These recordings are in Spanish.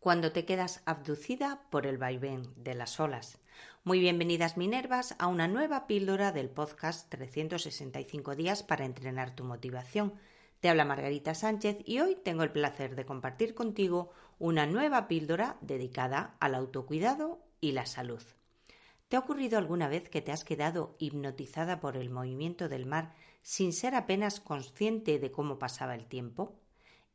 Cuando te quedas abducida por el vaivén de las olas. Muy bienvenidas, Minervas, a una nueva píldora del podcast 365 días para entrenar tu motivación. Te habla Margarita Sánchez y hoy tengo el placer de compartir contigo una nueva píldora dedicada al autocuidado y la salud. ¿Te ha ocurrido alguna vez que te has quedado hipnotizada por el movimiento del mar sin ser apenas consciente de cómo pasaba el tiempo?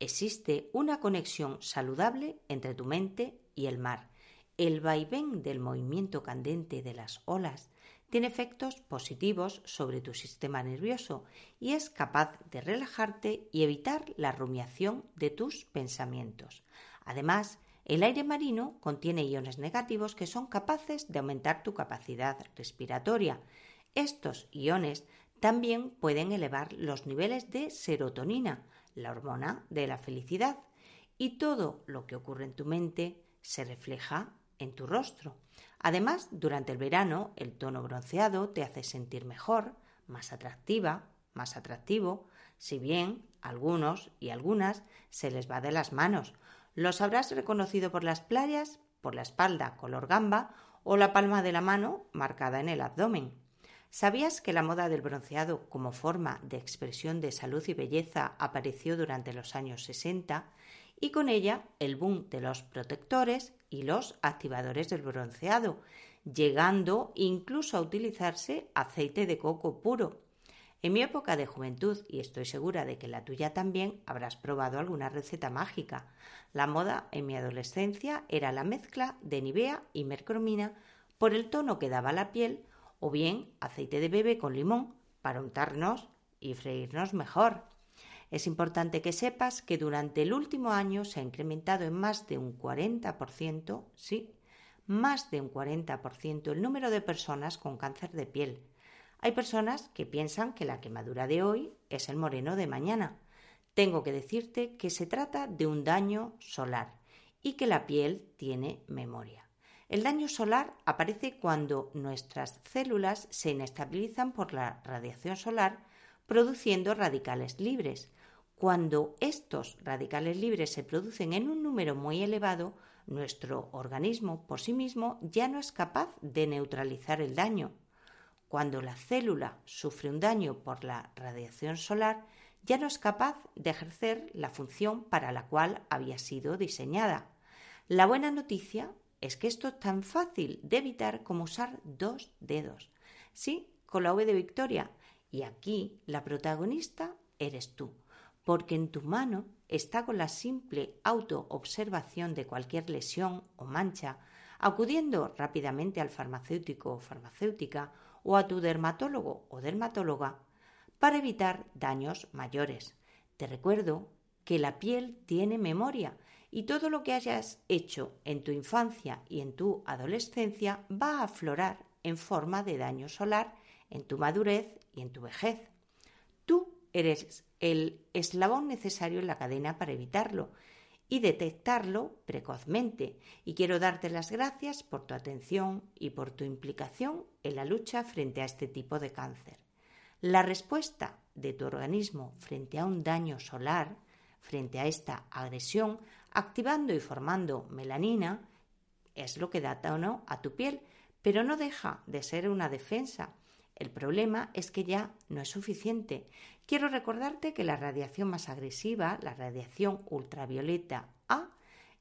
Existe una conexión saludable entre tu mente y el mar. El vaivén del movimiento candente de las olas tiene efectos positivos sobre tu sistema nervioso y es capaz de relajarte y evitar la rumiación de tus pensamientos. Además, el aire marino contiene iones negativos que son capaces de aumentar tu capacidad respiratoria. Estos iones también pueden elevar los niveles de serotonina, la hormona de la felicidad, y todo lo que ocurre en tu mente se refleja en tu rostro. Además, durante el verano, el tono bronceado te hace sentir mejor, más atractiva, más atractivo, si bien a algunos y algunas se les va de las manos. Los habrás reconocido por las playas, por la espalda color gamba o la palma de la mano marcada en el abdomen. ¿Sabías que la moda del bronceado como forma de expresión de salud y belleza apareció durante los años 60 y con ella el boom de los protectores y los activadores del bronceado, llegando incluso a utilizarse aceite de coco puro? En mi época de juventud, y estoy segura de que la tuya también, habrás probado alguna receta mágica. La moda en mi adolescencia era la mezcla de Nivea y Mercromina por el tono que daba la piel, o bien aceite de bebé con limón para untarnos y freírnos mejor. Es importante que sepas que durante el último año se ha incrementado en más de un 40%, sí, más de un 40% el número de personas con cáncer de piel. Hay personas que piensan que la quemadura de hoy es el moreno de mañana. Tengo que decirte que se trata de un daño solar y que la piel tiene memoria. El daño solar aparece cuando nuestras células se inestabilizan por la radiación solar, produciendo radicales libres. Cuando estos radicales libres se producen en un número muy elevado, nuestro organismo por sí mismo ya no es capaz de neutralizar el daño. Cuando la célula sufre un daño por la radiación solar, ya no es capaz de ejercer la función para la cual había sido diseñada. La buena noticia es que esto es tan fácil de evitar como usar 2 dedos. Sí, con la V de Victoria. Y aquí la protagonista eres tú, porque en tu mano está, con la simple autoobservación de cualquier lesión o mancha, acudiendo rápidamente al farmacéutico o farmacéutica o a tu dermatólogo o dermatóloga para evitar daños mayores. Te recuerdo que la piel tiene memoria. Y todo lo que hayas hecho en tu infancia y en tu adolescencia va a aflorar en forma de daño solar en tu madurez y en tu vejez. Tú eres el eslabón necesario en la cadena para evitarlo y detectarlo precozmente. Y quiero darte las gracias por tu atención y por tu implicación en la lucha frente a este tipo de cáncer. La respuesta de tu organismo frente a un daño solar, frente a esta agresión, activando y formando melanina, es lo que da tono a tu piel, pero no deja de ser una defensa. El problema es que ya no es suficiente. Quiero recordarte que la radiación más agresiva, la radiación ultravioleta A,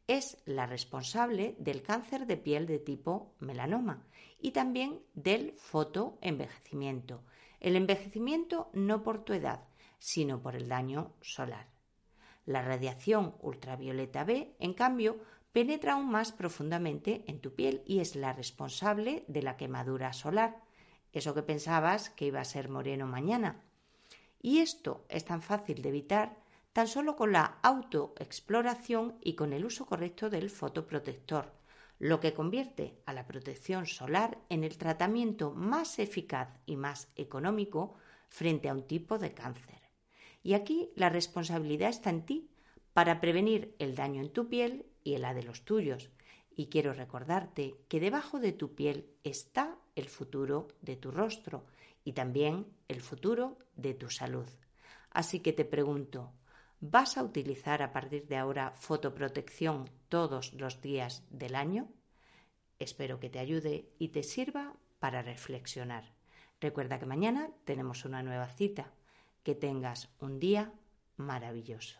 es la responsable del cáncer de piel de tipo melanoma y también del fotoenvejecimiento. El envejecimiento no por tu edad, sino por el daño solar. La radiación ultravioleta B, en cambio, penetra aún más profundamente en tu piel y es la responsable de la quemadura solar, eso que pensabas que iba a ser moreno mañana. Y esto es tan fácil de evitar, tan solo con la autoexploración y con el uso correcto del fotoprotector, lo que convierte a la protección solar en el tratamiento más eficaz y más económico frente a un tipo de cáncer. Y aquí la responsabilidad está en ti para prevenir el daño en tu piel y en la de los tuyos. Y quiero recordarte que debajo de tu piel está el futuro de tu rostro y también el futuro de tu salud. Así que te pregunto, ¿vas a utilizar a partir de ahora fotoprotección todos los días del año? Espero que te ayude y te sirva para reflexionar. Recuerda que mañana tenemos una nueva cita. Que tengas un día maravilloso.